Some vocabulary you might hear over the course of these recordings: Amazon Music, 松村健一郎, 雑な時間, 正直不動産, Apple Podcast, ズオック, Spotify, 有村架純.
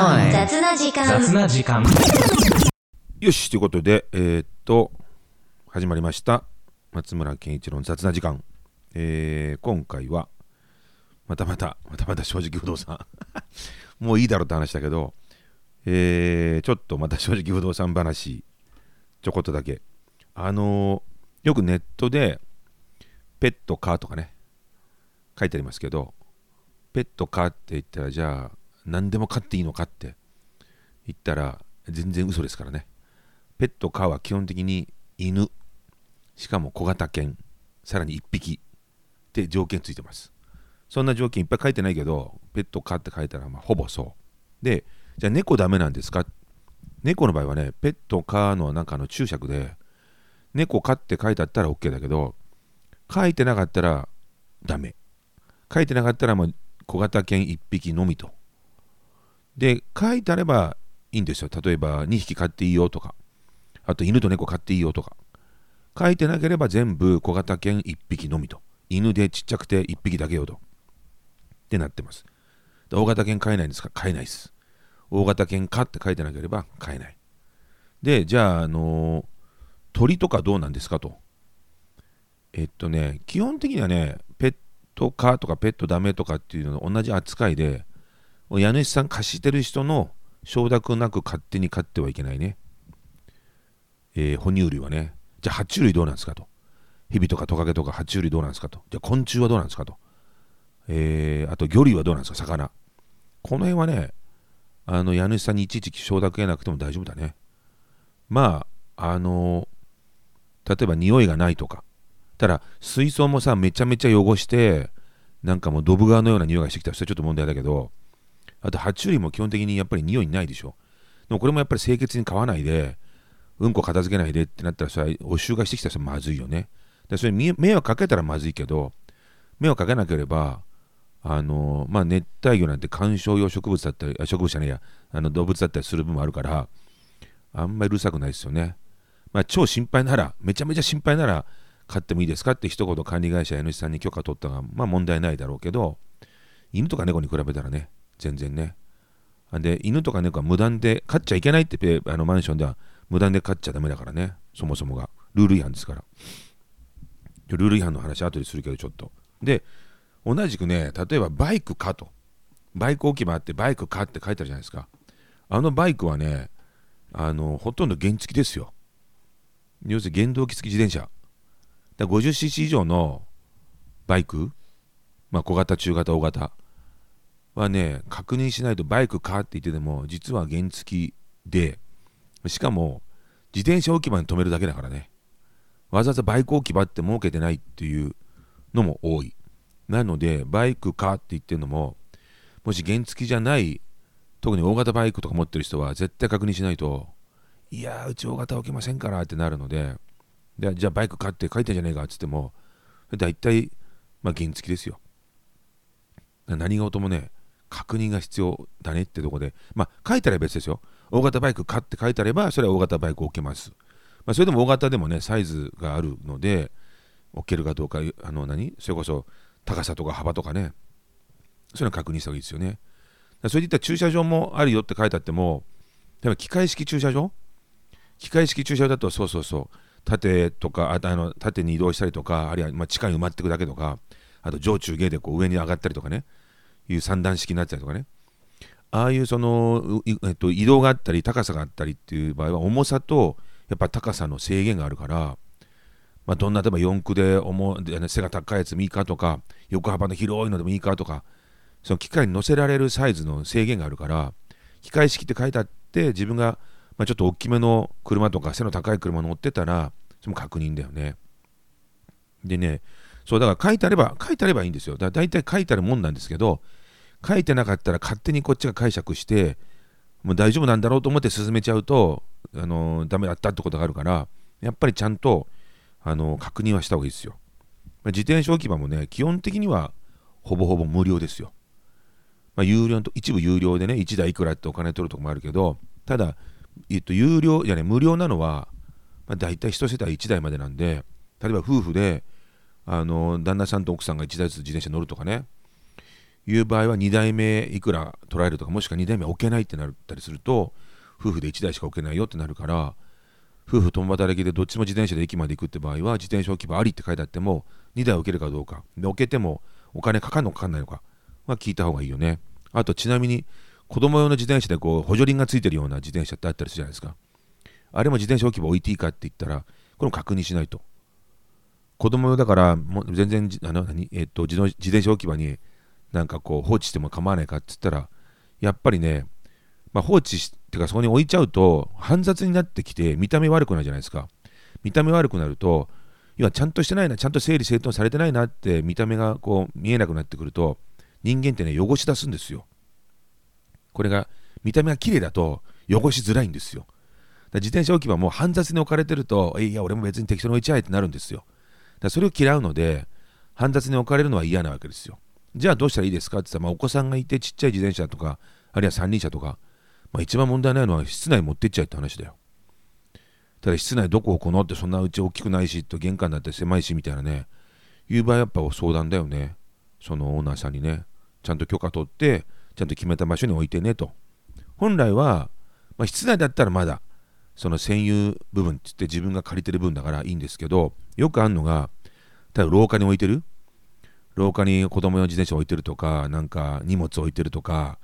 雑な時間よし、ということで始まりました松村健一郎の雑な時間、今回はまた正直不動産もういいだろうって話だけど、ちょっとまた正直不動産話ちょこっとだけよくネットでペットかとかね書いてありますけど、ペットかって言ったらじゃあ何でも飼っていいのかって言ったら全然嘘ですからね。ペットかは基本的に犬、しかも小型犬、さらに1匹って条件ついてます。そんな条件いっぱい書いてないけど、ペットかって書いたらまあほぼそうで、じゃあ猫ダメなんですか。猫の場合はね、ペットかのなんかの注釈で猫かって書いてあったら OK だけど、書いてなかったらダメ、書いてなかったらもう小型犬1匹のみと。で、書いてあればいいんですよ。例えば2匹飼っていいよとか、あと犬と猫飼っていいよとか。書いてなければ全部小型犬1匹のみと、犬でちっちゃくて1匹だけよとってなってます。で、大型犬飼えないんですか。飼えないです。大型犬かって書いてなければ飼えない。で、じゃあ鳥とかどうなんですかと。基本的にはね、ペットかとかペットダメとかっていうのと同じ扱いで、家主さん貸してる人の承諾なく勝手に飼ってはいけないね。哺乳類はね、じゃあ爬虫類どうなんですかと。蛇とかトカゲとか爬虫類どうなんですかと。じゃあ昆虫はどうなんですかと。あと魚類はどうなんですか、魚。この辺はね、家主さんにいちいち承諾得なくても大丈夫だね。まあ例えば匂いがないとか、ただ水槽もさめちゃめちゃ汚してなんかもうドブ川のような匂いがしてきたらそれちょっと問題だけど、あと爬虫類も基本的にやっぱり匂いないでしょ。でもこれもやっぱり清潔に飼わないでうんこ片付けないでってなったらそれお臭がしてきたらそれまずいよね。でそれ迷惑かけたらまずいけど、迷惑かけなければ熱帯魚なんて観賞用植物だったり、植物じゃないや、動物だったりする分もあるからあんまりうるさくないですよね。まあ超心配なら、めちゃめちゃ心配なら飼ってもいいですかって一言管理会社 N さんに許可取ったがまあ問題ないだろうけど、犬とか猫に比べたらね全然ね。で、犬とか猫は無断で飼っちゃいけないってマンションでは無断で飼っちゃダメだからね、そもそもがルール違反ですから。ルール違反の話後でするけど、ちょっとで同じくね、例えばバイクかと、バイク置き場あってバイクかって書いてあるじゃないですか。あのバイクはね、ほとんど原付ですよ。要するに原動機付き自転車だ。 50cc 以上のバイク、まあ、小型中型大型はね確認しないとバイクかって言ってても実は原付で、しかも自転車置き場に止めるだけだからね、わざわざバイク置き場って設けてないっていうのも多い。なのでバイクかって言ってるのも、もし原付じゃない特に大型バイクとか持ってる人は絶対確認しないと、いやうち大型置けませんからってなるので、じゃあバイクかって書いてんじゃねえかって言ってもだいたいまあ原付ですよ。何事もね確認が必要だねってとこで、まあ書いてあれば別ですよ。大型バイクかって書いてあればそれは大型バイク置けます。まあそれでも大型でもねサイズがあるので置けるかどうか、それこそ高さとか幅とかね、そういうの確認した方がいいですよね。それでいったら駐車場もあるよって書いてあっても、例えば機械式駐車場だとそう縦とか縦に移動したりとか、あるいはまあ地下に埋まっていくだけとか、あと上中下でこう上に上がったりとかね、いう三段式になったりとかね、ああいう移動があったり高さがあったりっていう場合は重さとやっぱ高さの制限があるから、まあ、例えば四駆で背が高いやつもいいかとか、横幅の広いのでもいいかとか、その機械に乗せられるサイズの制限があるから、機械式って書いてあって自分がまあちょっと大きめの車とか背の高い車乗ってたらそれも確認だよね。でね、そうだから書いてあればいいんですよ。だいたい書いてあるもんなんですけど、書いてなかったら勝手にこっちが解釈してもう大丈夫なんだろうと思って進めちゃうとダメだったってことがあるから、やっぱりちゃんと確認はした方がいいですよ。自転車置き場もね基本的にはほぼほぼ無料ですよ。まあ、一部有料でね1台いくらってお金取るとこもあるけど、ただ無料なのは、まあ、だいたい1世帯1台までなんで、例えば夫婦で旦那さんと奥さんが1台ずつ自転車乗るとかね、いう場合は2台目いくら取られるとか、もしくは2台目置けないってなったりすると、夫婦で1台しか置けないよってなるから、夫婦共働きでどっちも自転車で駅まで行くって場合は、自転車置き場ありって書いてあっても2台置けるかどうかで、置けてもお金かかるのかかんないのかは聞いた方がいいよね。あとちなみに子供用の自転車でこう補助輪がついてるような自転車ってあったりするじゃないですか。あれも自転車置き場置いていいかって言ったら、これも確認しないと。子供用だからもう全然自転車置き場になんかこう放置しても構わないかって言ったら、やっぱりね、放置してかそこに置いちゃうと煩雑になってきて見た目悪くなるじゃないですか。見た目悪くなると、要はちゃんとしてないな、ちゃんと整理整頓されてないなって見た目がこう見えなくなってくると、人間ってね、汚し出すんですよ。これが見た目が綺麗だと汚しづらいんですよ。自転車置き場も煩雑に置かれてると、いや俺も別に適当に置いちゃえってなるんですよ。それを嫌うので、煩雑に置かれるのは嫌なわけですよ。じゃあどうしたらいいですかって言ったら、お子さんがいてちっちゃい自転車とか、あるいは三輪車とか、一番問題ないのは室内持ってっちゃえって話だよ。ただ室内どこ置くのって、そんなうち大きくないしと、玄関だって狭いしみたいなね、いう場合やっぱお相談だよね。そのオーナーさんにね、ちゃんと許可取ってちゃんと決めた場所に置いてねと。本来は、室内だったらまだその占有部分って言って自分が借りてる分だからいいんですけど、よくあるのが、例えば廊下に置いてる、廊下に子供用自転車置いてるとか、なんか荷物置いてるとか、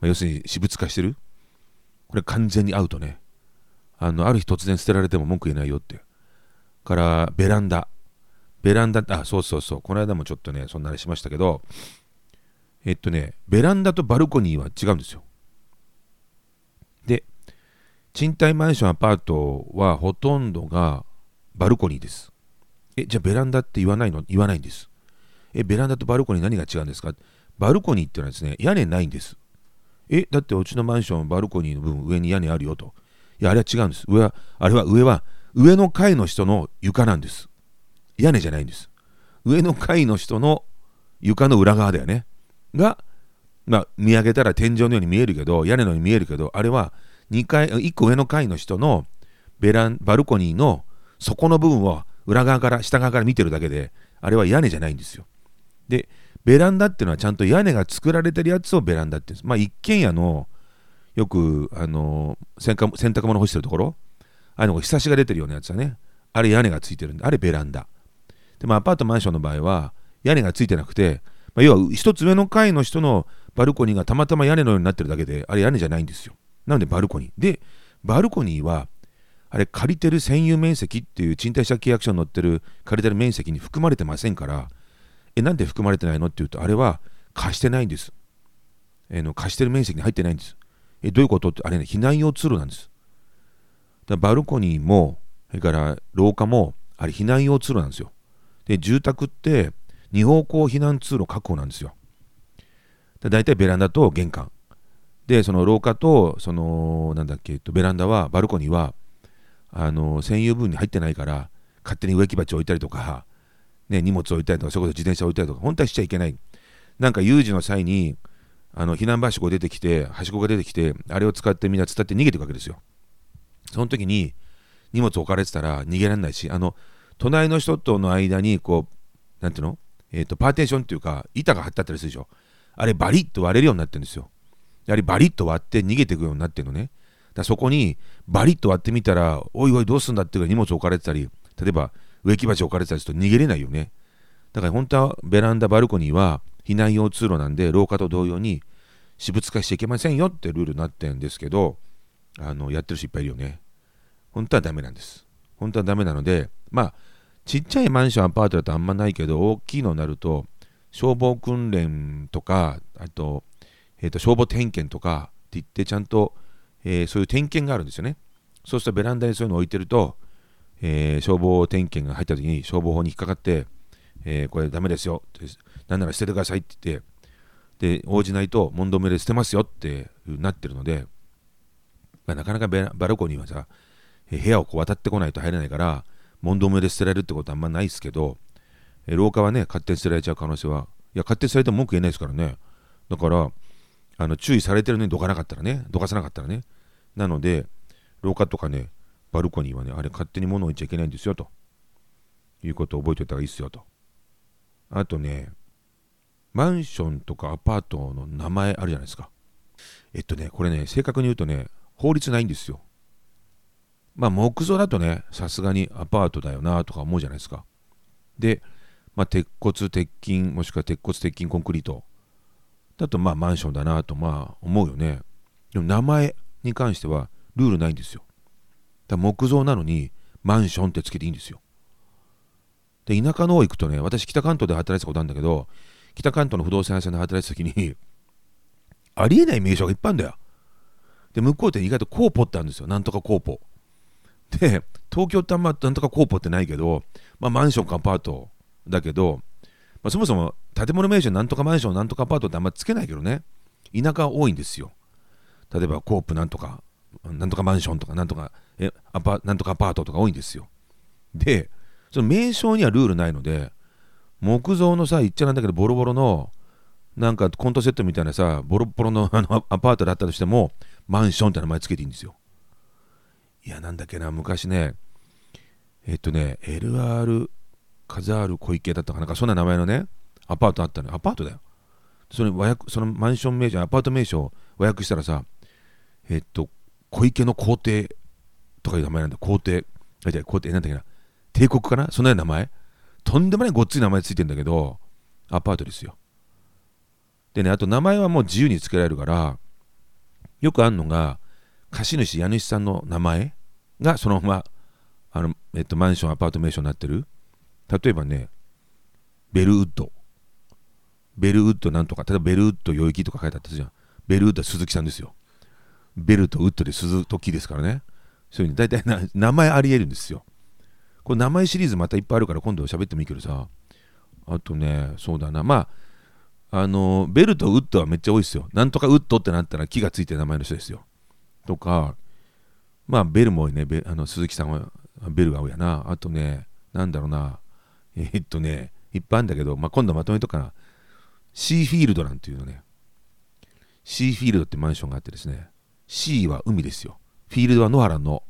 要するに私物化してる。これ完全にアウトね。ある日突然捨てられても文句言えないよって。からベランダ、そうこの間もちょっとねそんな話しましたけど、ベランダとバルコニーは違うんですよ。で、賃貸マンションアパートはほとんどがバルコニーです。じゃあベランダって言わないの？言わないんです。ベランダとバルコニー何が違うんですか？バルコニーってのはですね、屋根ないんです。だってうちのマンションバルコニーの部分上に屋根あるよと。いや、あれは違うんです。上は上の階の人の床なんです。屋根じゃないんです。上の階の人の床の裏側だよね。が、見上げたら天井のように見えるけど、屋根のように見えるけど、あれは1個上の階の人のバルコニーの底の部分を裏側から下側から見てるだけで、あれは屋根じゃないんですよ。で、ベランダっていうのはちゃんと屋根が作られてるやつをベランダって言うんです。一軒家のよく洗濯物干してるところ、ああいうのひさしが出てるようなやつだね。あれ屋根がついてるんで、あれベランダ。でもアパートマンションの場合は屋根がついてなくて、要は一つ上の階の人のバルコニーがたまたま屋根のようになってるだけで、あれ屋根じゃないんですよ。なのでバルコニー。で、バルコニーはあれ借りてる占有面積っていう賃貸契約書に載ってる借りてる面積に含まれてませんから、なんで含まれてないのっていうと、あれは貸してないんです。貸してる面積に入ってないんです。どういうことって、あれね、避難用通路なんです。だからバルコニーも、それから廊下も、あれ避難用通路なんですよ。で、住宅って2方向避難通路確保なんですよ。だいたいベランダと玄関。で、その廊下と、ベランダは、バルコニーは、占有分に入ってないから、勝手に植木鉢置いたりとか、ね、荷物置いたりとか、そこで自転車置いたりとか、本当はしちゃいけない。なんか有事の際に、避難はしごが出てきて、あれを使ってみんな伝って逃げていくわけですよ。その時に、荷物置かれてたら逃げられないし、隣の人との間に、こう、なんていうの？パーテーションっていうか、板が張ってあったりするでしょ。あれ、バリッと割れるようになってるんですよ。あれバリッと割って逃げていくようになってるのね。だそこにバリッと割ってみたら、おいおいどうすんだっていう荷物置かれてたり、例えば植木鉢置かれてたりすると逃げれないよね。だから本当はベランダバルコニーは避難用通路なんで、廊下と同様に私物化しちゃいけませんよってルールになってるんですけど、やってる人いっぱいいるよね。本当はダメなんです。本当はダメなので、ちっちゃいマンションアパートだとあんまないけど、大きいのになると消防訓練とか、あと消防点検とかって言って、ちゃんと、そういう点検があるんですよね。そうしたらベランダにそういうのを置いてると、消防点検が入った時に消防法に引っかかって、これダメですよって、なんなら捨ててくださいって言って、で応じないと問答無用で捨てますよってなってるので、なかなかバルコニーはさ、部屋をこう渡ってこないと入れないから、問答無用で捨てられるってことはあんまないですけど、廊下はね、勝手に捨てられちゃう可能性は、勝手に捨てられても文句言えないですからね。だから注意されてるのにどかさなかったらね。なので、廊下とかね、バルコニーはね、あれ勝手に物置いちゃいけないんですよ、ということを覚えておいた方がいいですよ、と。あとね、マンションとかアパートの名前あるじゃないですか。これね、正確に言うとね、法律ないんですよ。まあ木造だとね、さすがにアパートだよなとか思うじゃないですか。で、まあ鉄骨、鉄筋、もしくは鉄骨、鉄筋、コンクリートだとまあマンションだなとまあ思うよね。でも名前に関してはルールないんですよ。だから木造なのにマンションってつけていいんですよ。で、田舎の方行くとね、私北関東で働いてたことあるんだけど、北関東の不動産屋さんで働いてた時にありえない名称がいっぱいあるんだよ。で、向こうって意外とコーポってあるんですよ。なんとかコーポで、東京ってあんまなんとかコーポってないけど、まあマンションかアパートだけど、まあ、そもそも建物名称なんとかマンションなんとかアパートってあんまつけないけどね、田舎は多いんですよ。例えばコープなんとかなんとかマンションとかなんとかなんとかアパートとか多いんですよ。で、その名称にはルールないので、木造のさ、言っちゃなんだけどボロボロのなんかコントセットみたいなさ、ボロボロのアパートだったとしてもマンションって名前つけていいんですよ。いや、なんだっけな、昔ね、LR カザール小池だったかなんか、そんな名前のねアパートあったの。アパートだよ。そのマンション名称、アパート名称を和訳したらさ、小池の皇帝とかいう名前なんだ。皇帝、あ、じゃあ皇帝なんだっけな、帝国かな、そんな名前、とんでもないごっつい名前ついてんだけどアパートですよ。でね、あと名前はもう自由に付けられるから、よくあるのが貸主、家主さんの名前がそのままマンションアパート名称になってる。例えばね、ベルウッドなんとか、例えばベルウッド領域とか書いてあったじゃん。ベルウッドは鈴木さんですよ。ベルとウッドで鈴と木ですからね。そういうふうに大体名前ありえるんですよ。これ名前シリーズまたいっぱいあるから今度喋ってもいいけどさ、あとね、そうだな、まあベルとウッドはめっちゃ多いですよ。なんとかウッドってなったら木がついてる名前の人ですよ。とか、まあベルも多いね。鈴木さんはベルが多いやな。あとね、なんだろうな、いっぱいあるんだけど、まあ、今度まとめとくかな。シーフィールドなんていうのね。シーフィールドってマンションがあってですね、シーは海ですよ。フィールドは野原の、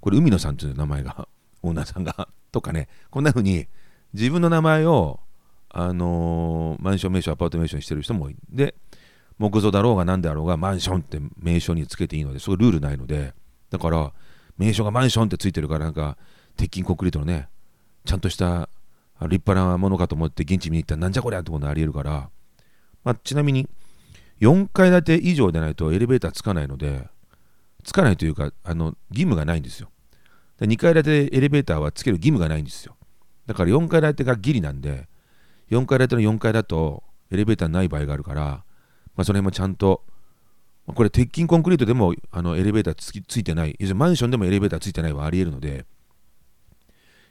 これ海野さんっていう名前が、オーナーさんがとかね、こんな風に自分の名前をマンション名称、アパート名称にしてる人も多い。で、木造だろうが何であろうがマンションって名称につけていいので、そういうルールないので、だから名称がマンションってついてるから、なんか鉄筋コンクリートのね、ちゃんとした立派なものかと思って現地見に行ったらなんじゃこりゃってことがありえるから、まあちなみに4階建て以上でないとエレベーターつかないので、つかないというか義務がないんですよ。2階建てエレベーターはつける義務がないんですよ。だから4階建てがギリなんで、4階建ての4階だとエレベーターない場合があるから、まあ、その辺もちゃんと、これ鉄筋コンクリートでもエレベーターついてない、要するにマンションでもエレベーターついてないはありえるので、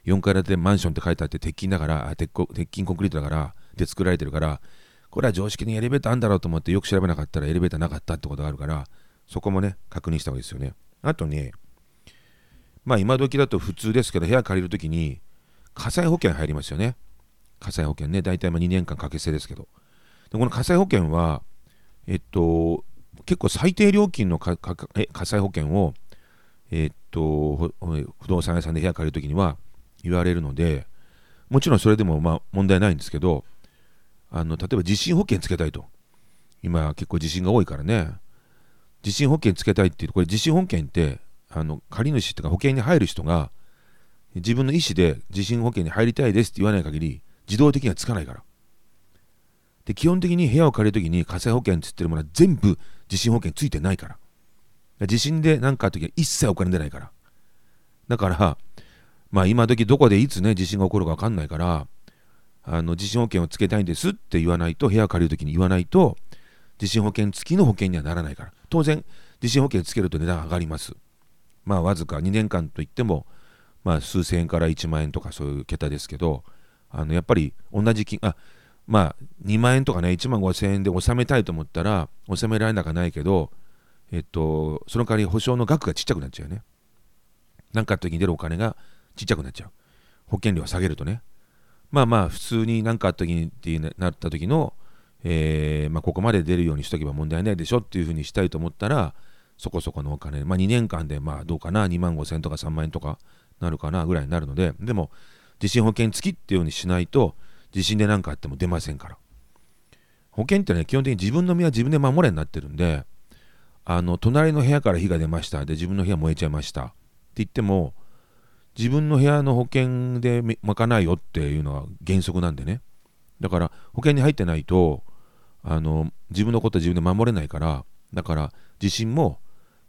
4階建てマンションって書いてあって鉄筋だから、鉄筋コンクリートだからで作られてるから、これは常識にエレベーターあるんだろうと思ってよく調べなかったらエレベーターなかったってことがあるから、そこもね確認した方がいいですよね。あとね、まあ今時だと普通ですけど、部屋借りるときに火災保険入りますよね。火災保険ね、大体2年間掛け捨てですけど、でこの火災保険は結構最低料金の火災保険を、不動産屋さんで部屋借りるときには言われるので、もちろんそれでもまあ問題ないんですけど、例えば地震保険つけたいと、今結構地震が多いからね、地震保険つけたいっていう、これ地震保険って借り主とか保険に入る人が自分の意思で地震保険に入りたいですって言わない限り自動的にはつかないから。で、基本的に部屋を借りるときに火災保険つってるものは全部地震保険ついてないから、地震で何かあった時は一切お金出ないから。だからまあ今時どこでいつね地震が起こるか分かんないから、地震保険をつけたいんですって言わないと、部屋を借りるときに言わないと地震保険付きの保険にはならないから。当然地震保険つけると値段上がります。まあわずか2年間といってもまあ数千円から1万円とかそういう桁ですけど、やっぱり同じ金、まあ2万円とかね、1万5千円で納めたいと思ったら納められなくないけど、その代わり保証の額がちっちゃくなっちゃうよね。何かあった時に出るお金がちっちゃくなっちゃう。保険料を下げるとね、まあまあ普通に何かあった時にってなった時の、まあここまで出るようにしとけば問題ないでしょっていうふうにしたいと思ったら、そこそこのお金、まあ2年間でまあどうかな、2万5千円とか3万円とかなるかなぐらいになるので、でも地震保険付きっていうようにしないと地震で何かあっても出ませんから。保険ってのは基本的に自分の身は自分で守れになってるんで、隣の部屋から火が出ましたで自分の部屋燃えちゃいましたって言っても自分の部屋の保険で賄いよっていうのは原則なんでね。だから保険に入ってないと自分のことは自分で守れないから、だから地震も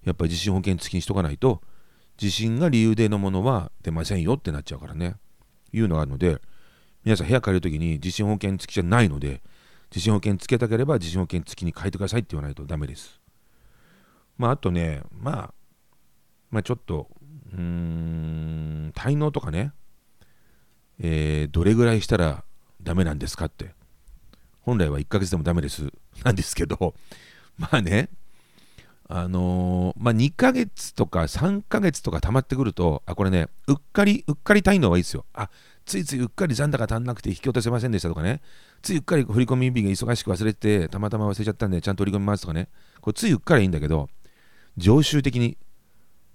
やっぱり地震保険付きにしとかないと地震が理由でのものは出ませんよってなっちゃうからね、いうのがあるので、皆さん部屋借りるときに地震保険付きじゃないので、地震保険付けたければ地震保険付きに変えてくださいって言わないとダメです。あとね、ちょっと滞納とかね、どれぐらいしたらダメなんですかって、本来は1ヶ月でもダメですなんですけど2ヶ月とか3ヶ月とか溜まってくると、これね、うっかり滞納はいいですよ。ついついうっかり残高足んなくて引き落とせませんでしたとかね、ついうっかり振込日が忙しく忘れてたまたま忘れちゃったんでちゃんと振り込みますとかね、これついうっかりいいんだけど、常習的に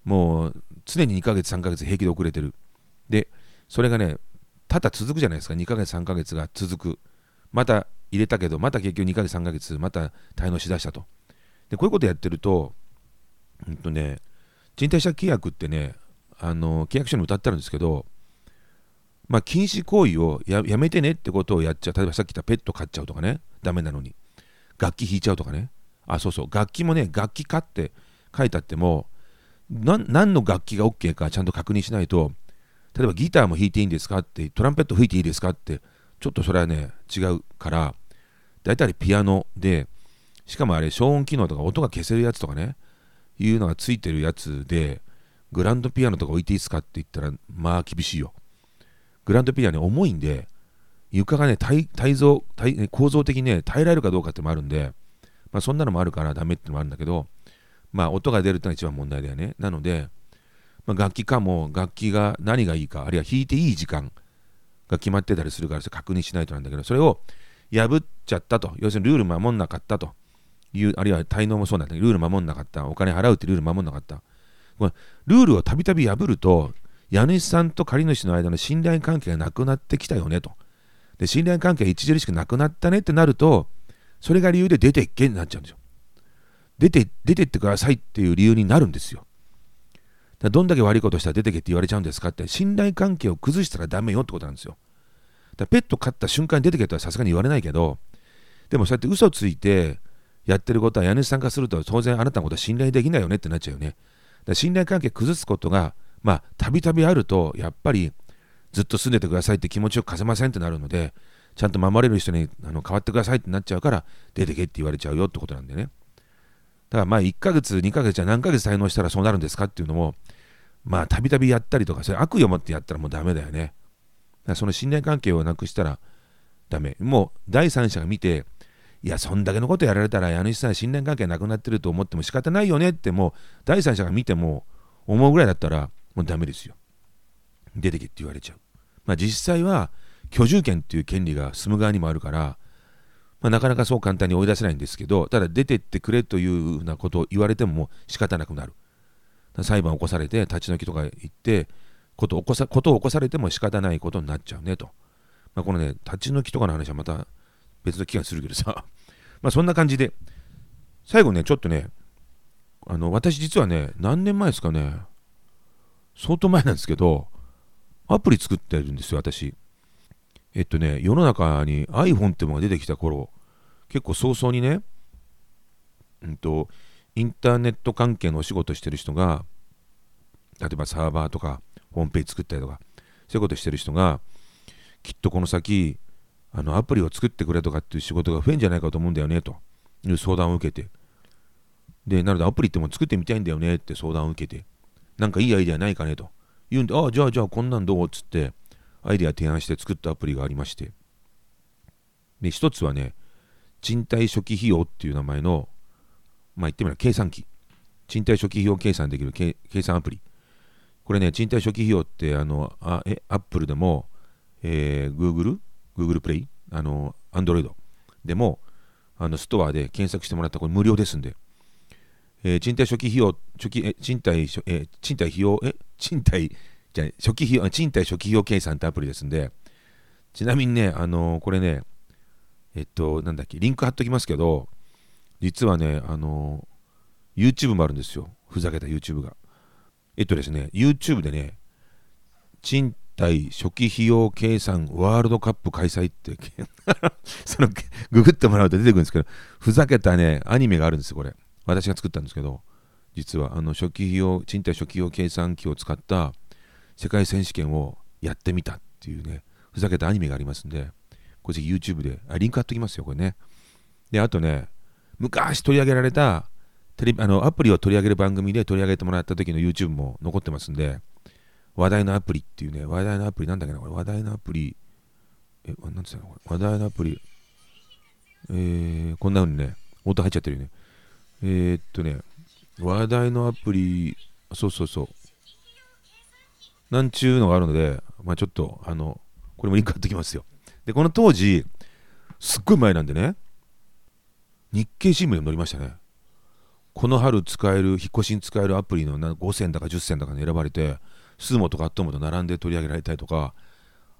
もう常に2ヶ月3ヶ月平気で遅れてる。でそれがね多々続くじゃないですか。2ヶ月3ヶ月が続く、また入れたけどまた結局2ヶ月3ヶ月また滞納しだしたと。でこういうことやってると、賃貸借契約ってね、契約書に謳ってあるんですけど、禁止行為を やめてねってことをやっちゃう。例えばさっき言ったペット飼っちゃうとかね、ダメなのに楽器弾いちゃうとかね。楽器もね、楽器買って書いてあっても何の楽器が OK かちゃんと確認しないと、例えばギターも弾いていいんですかって、トランペット吹いていいですかって、ちょっとそれはね違うから、だいたいピアノで、しかも消音機能とか音が消せるやつとかね、いうのがついてるやつで、グランドピアノとか置いていいですかって言ったら厳しいよ。グランドピアノ重いんで床がね構造的にね耐えられるかどうかってもあるんで、そんなのもあるからダメってのもあるんだけど、音が出るってのが一番問題だよね。なので、楽器かも楽器が何がいいか、あるいは弾いていい時間が決まってたりするから確認しないとなんだけど、それを破っちゃったと、要するにルール守んなかったという、あるいは滞納もそうなんだけどルール守んなかった、お金払うってルール守んなかった、これルールをたびたび破ると家主さんと借り主の間の信頼関係がなくなってきたよねと。で信頼関係が著しくなくなったねってなると、それが理由で出ていけになっちゃうんですよ。出てってくださいっていう理由になるんですよ。どんだけ悪いことしたら出てけって言われちゃうんですかって、信頼関係を崩したらダメよってことなんですよ。ペット飼った瞬間に出てけとはさすがに言われないけど、でもそうやって嘘ついてやってることは家主さんからすると当然あなたのことは信頼できないよねってなっちゃうよね。信頼関係崩すことがたびたびあると、やっぱりずっと住んでてくださいって気持ちよく貸せませんってなるので、ちゃんと守れる人に変わってくださいってなっちゃうから、出てけって言われちゃうよってことなんでね。だから1ヶ月2ヶ月じゃ何ヶ月滞納したらそうなるんですかっていうのもたびたびやったりとか、それ悪意を持ってやったらもうダメだよね。だからその信頼関係をなくしたらダメ。もう第三者が見て、いやそんだけのことやられたら家主さん信頼関係なくなってると思っても仕方ないよねって、もう第三者が見ても思うぐらいだったらもうダメですよ。出てけって言われちゃう。実際は居住権っていう権利が住む側にもあるから、なかなかそう簡単に追い出せないんですけど、ただ出てってくれというふうなことを言われてももう仕方なくなる。裁判を起こされて立ち退きとか行ってことを起こされても仕方ないことになっちゃうねと。このね立ち退きとかの話はまた別の機会するけどさそんな感じで最後ね、ちょっとね私実はね何年前ですかね、相当前なんですけどアプリ作ってるんですよ私。世の中に iPhone ってものが出てきた頃、結構早々にね、インターネット関係のお仕事してる人が、例えばサーバーとかホームページ作ったりとかそういうことしてる人が、きっとこの先アプリを作ってくれとかっていう仕事が増えんじゃないかと思うんだよねという相談を受けて、でなのでアプリってもの作ってみたいんだよねって相談を受けて、なんかいいアイデアないかねと言うんで、じゃあこんなんどうっつってアイデア提案して作ったアプリがありまして、で一つはね賃貸初期費用っていう名前の言ってみれば計算機、賃貸初期費用計算できる計算アプリ。これね賃貸初期費用ってアップルでも、Google プレイAndroid でもストアで検索してもらったらこれ無料ですんで、賃貸初期費用計算ってアプリですんで、ちなみにねこれねなんだっけ、リンク貼っときますけど、実はね、YouTube もあるんですよ。ふざけた YouTube が。ですね、YouTube でね、賃貸初期費用計算ワールドカップ開催ってそのググってもらうと出てくるんですけど、ふざけたね、アニメがあるんですよ、これ。私が作ったんですけど、実は初期費用、賃貸初期費用計算機を使った世界選手権をやってみたっていうね、ふざけたアニメがありますんで、これぜひ YouTube で、リンク貼っときますよ、これね。で、あとね、昔取り上げられたアプリを取り上げる番組で取り上げてもらった時の YouTube も残ってますんで、話題のアプリっていうね、話題のアプリなんだっけな、これ話題のアプリ、なんて言ったの、話題のアプリ、こんな風にね、音入っちゃってるよね。話題のアプリ、そうそうそう、なんちゅうのがあるので、まあちょっと、これもリンク貼ってきますよ。で、この当時、すっごい前なんでね、日経新聞にも載りましたね。この春使える、引っ越しに使えるアプリの5選だか10選だかに選ばれて、スーモとかアットモと並んで取り上げられたりとか、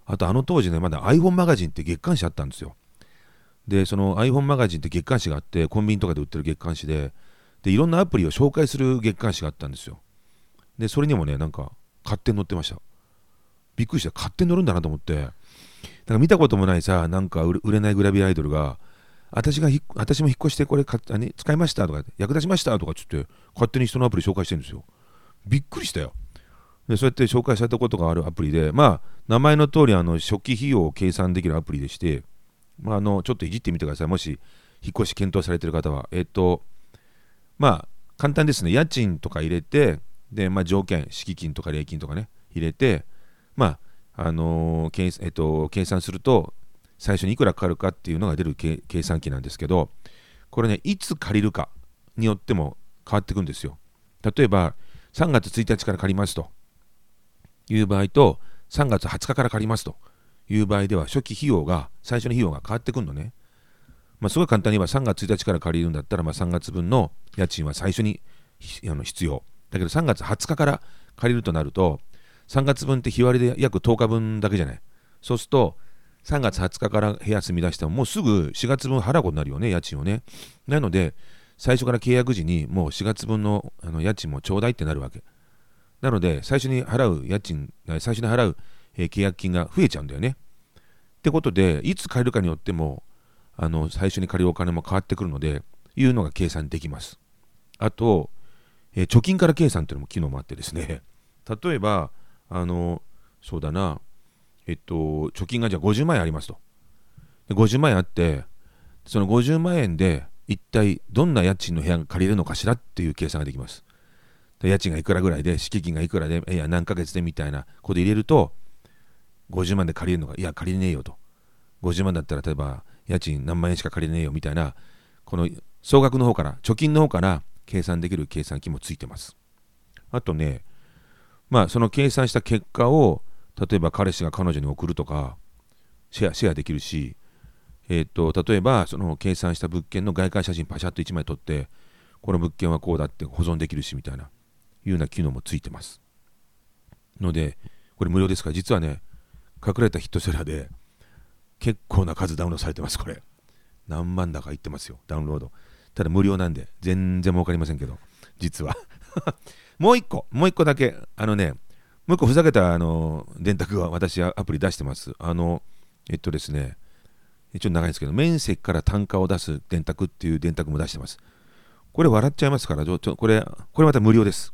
あと当時ね、まだ iPhone マガジンって月刊誌あったんですよ。で、その iPhone マガジンって月刊誌があって、コンビニとかで売ってる月刊誌で、いろんなアプリを紹介する月刊誌があったんですよ。で、それにもね、なんか勝手に載ってました。びっくりした。勝手に載るんだなと思って、なんか見たこともないさ、なんか売れないグラビアアイドルが、私も引っ越してこれ使いましたとか、役立ちましたとかつって勝手に人のアプリ紹介してるんですよ。びっくりしたよ。で、そうやって紹介されたことがあるアプリで、まあ名前の通り初期費用を計算できるアプリでして、まあちょっといじってみてください。もし引っ越し検討されている方は、まあ簡単ですね。家賃とか入れて、で、まあ条件、敷金とか礼金とかね入れて、まあ計算すると。最初にいくらかかるかっていうのが出る計算機なんですけど、これね、いつ借りるかによっても変わってくんですよ。例えば3月1日から借りますという場合と、3月20日から借りますという場合では、最初の費用が変わってくるのね。まあすごい簡単に言えば、3月1日から借りるんだったら、まあ3月分の家賃は最初に必要だけど、3月20日から借りるとなると、3月分って日割りで約10日分だけじゃない。そうすると3月20日から部屋住み出しても、もうすぐ4月分払うことになるよね、家賃をね。なので、最初から契約時にもう4月分の家賃もちょうだいってなるわけ。なので、最初に払う契約金が増えちゃうんだよね。ってことで、いつ借りるかによっても、最初に借りるお金も変わってくるので、いうのが計算できます。あと、貯金から計算っていうのも機能もあってですね、例えば、そうだな、貯金がじゃあ50万円ありますと。で、50万円あって、その50万円で一体どんな家賃の部屋が借りれるのかしらっていう計算ができます。で、家賃がいくらぐらいで、敷金がいくらで、いや何ヶ月でみたいなことで入れると、50万で借りれるのか、いや借りれねえよと。50万だったら例えば家賃何万円しか借りれねえよみたいな、この総額の方から、貯金の方から計算できる計算機もついてます。あとね、まあその計算した結果を、例えば彼氏が彼女に送るとかシェアできるし、例えばその計算した物件の外観写真パシャッと1枚撮って、この物件はこうだって保存できるしみたいないうような機能もついてますので、これ無料ですから、実はね、隠れたヒットセラーで結構な数ダウンロードされてます。これ何万だか言ってますよ、ダウンロード。ただ無料なんで全然儲かりませんけど、実はもう一個だけもう一個ふざけた電卓は私アプリ出してます。ちょっと長いんですけど、面積から単価を出す電卓っていう電卓も出してます。これ笑っちゃいますから、これまた無料です。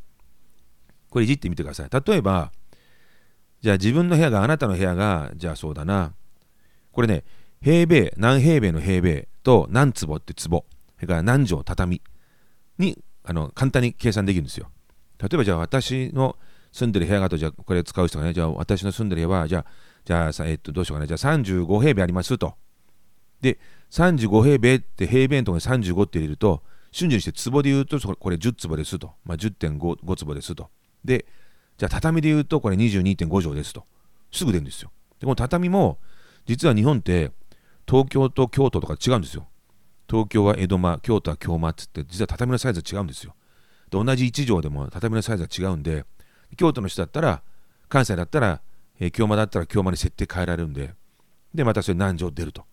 これいじってみてください。例えば、じゃあ自分の部屋が、あなたの部屋が、じゃあそうだな。これね、平米、何平米の平米と何坪って坪、それから何畳畳に簡単に計算できるんですよ。例えばじゃあ私の住んでる部屋がと、じゃあこれ使う人がね、じゃあ私の住んでる部屋は、じゃあどうしようかね、じゃあ35平米ありますと。で、35平米って平米のところに35って入れると、瞬時にして坪で言うと、これ10坪ですと。まあ 10.5 坪ですと。で、じゃあ畳で言うと、これ 22.5 畳ですと。すぐ出るんですよ。で、この畳も、実は日本って東京と京都とか違うんですよ。東京は江戸間、京都は京間って言って、実は畳のサイズは違うんですよ。で、同じ1畳でも畳のサイズは違うんで、京都の人だったら、関西だったら、京間だったら京間に設定変えられるんで、またそれ何畳出ると。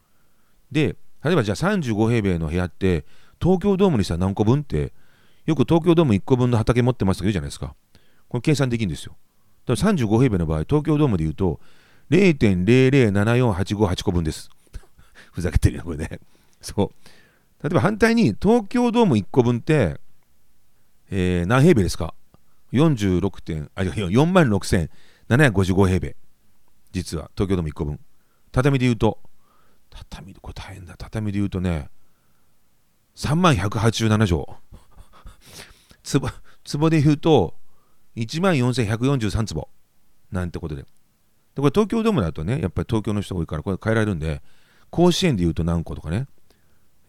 で、例えばじゃあ35平米の部屋って東京ドームにしたら何個分ってよく東京ドーム1個分の畑持ってますとか言うじゃないですか。これ計算できるんですよ。だから35平米の場合東京ドームでいうと 0.0074858 個分です。ふざけてるよこれね。そう。例えば反対に東京ドーム1個分って、何平米ですか。46,755 平米。実は東京ドーム1個分。畳で言うとこれ大変だ。畳で言うとね、31,87 畳。坪で言うと14,143 坪なんてことで。でこれ東京ドームだとね、やっぱり東京の人多いからこれ変えられるんで、甲子園で言うと何個とかね、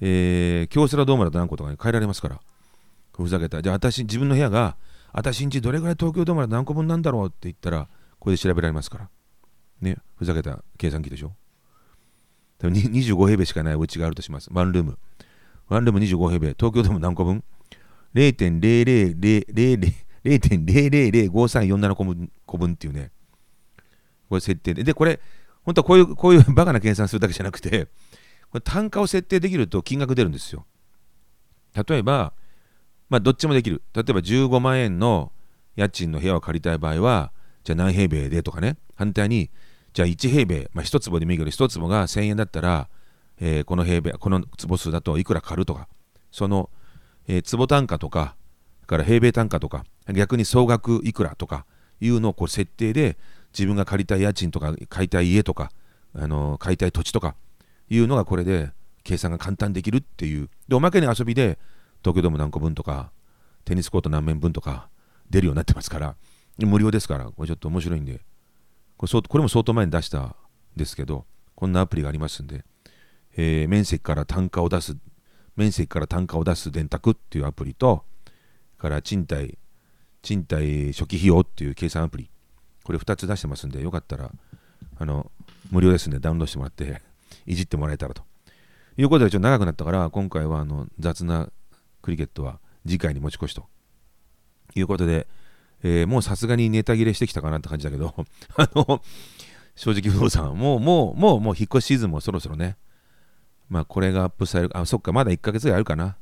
京セラドームだと何個とかね変えられますから。ふざけた。じゃあ自分の部屋が私んちどれぐらい東京ドームだと何個分なんだろうって言ったらこれで調べられますから。ね、ふざけた計算機でしょ。多分25平米しかないお家があるとします。ワンルーム。ワンルーム25平米。東京ドーム何個分 0.0005347 個分っていうね。これ設定で。で、これ、本当はこういうバカな計算するだけじゃなくて、これ単価を設定できると金額出るんですよ。例えば、まあ、どっちもできる。例えば15万円の家賃の部屋を借りたい場合は、じゃあ何平米でとかね。反対に、じゃあ1平米、まあ、1坪でもいいけど、1坪が1000円だったら、この坪数だといくら借るとか、その、坪単価とか、から平米単価とか、逆に総額いくらとかいうのをこう設定で、自分が借りたい家賃とか、買いたい家とか、買いたい土地とかいうのがこれで計算が簡単できるっていう。で、おまけに遊びで、東京ドーム何個分とか、テニスコート何面分とか出るようになってますから、無料ですから、これちょっと面白いんで、これも相当前に出したんですけど、こんなアプリがありますんで、面積から単価を出す電卓っていうアプリと、から賃貸初期費用っていう計算アプリ、これ2つ出してますんで、よかったら無料ですんでダウンロードしてもらっていじってもらえたらということで、ちょっと長くなったから、今回は雑なクリケットは次回に持ち越しということで、もうさすがにネタ切れしてきたかなって感じだけど正直不動産もう引っ越しシーズンもそろそろね、まあこれがアップされる、あ、そっか、まだ1ヶ月ぐらいあるかな。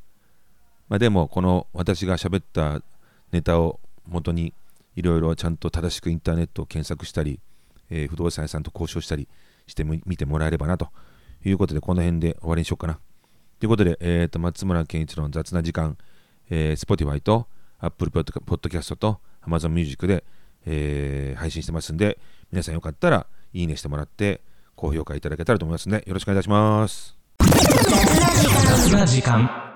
まあ、でもこの私が喋ったネタを元にいろいろちゃんと正しくインターネットを検索したり、不動産屋さんと交渉したりしてみてもらえればなということで、この辺で終わりにしようかなということで、松村健一郎の雑な時間、Spotify と Apple Podcast と Amazon Music で、配信してますんで、皆さんよかったらいいねしてもらって高評価いただけたらと思いますんで、よろしくお願いいたします。雑な時間。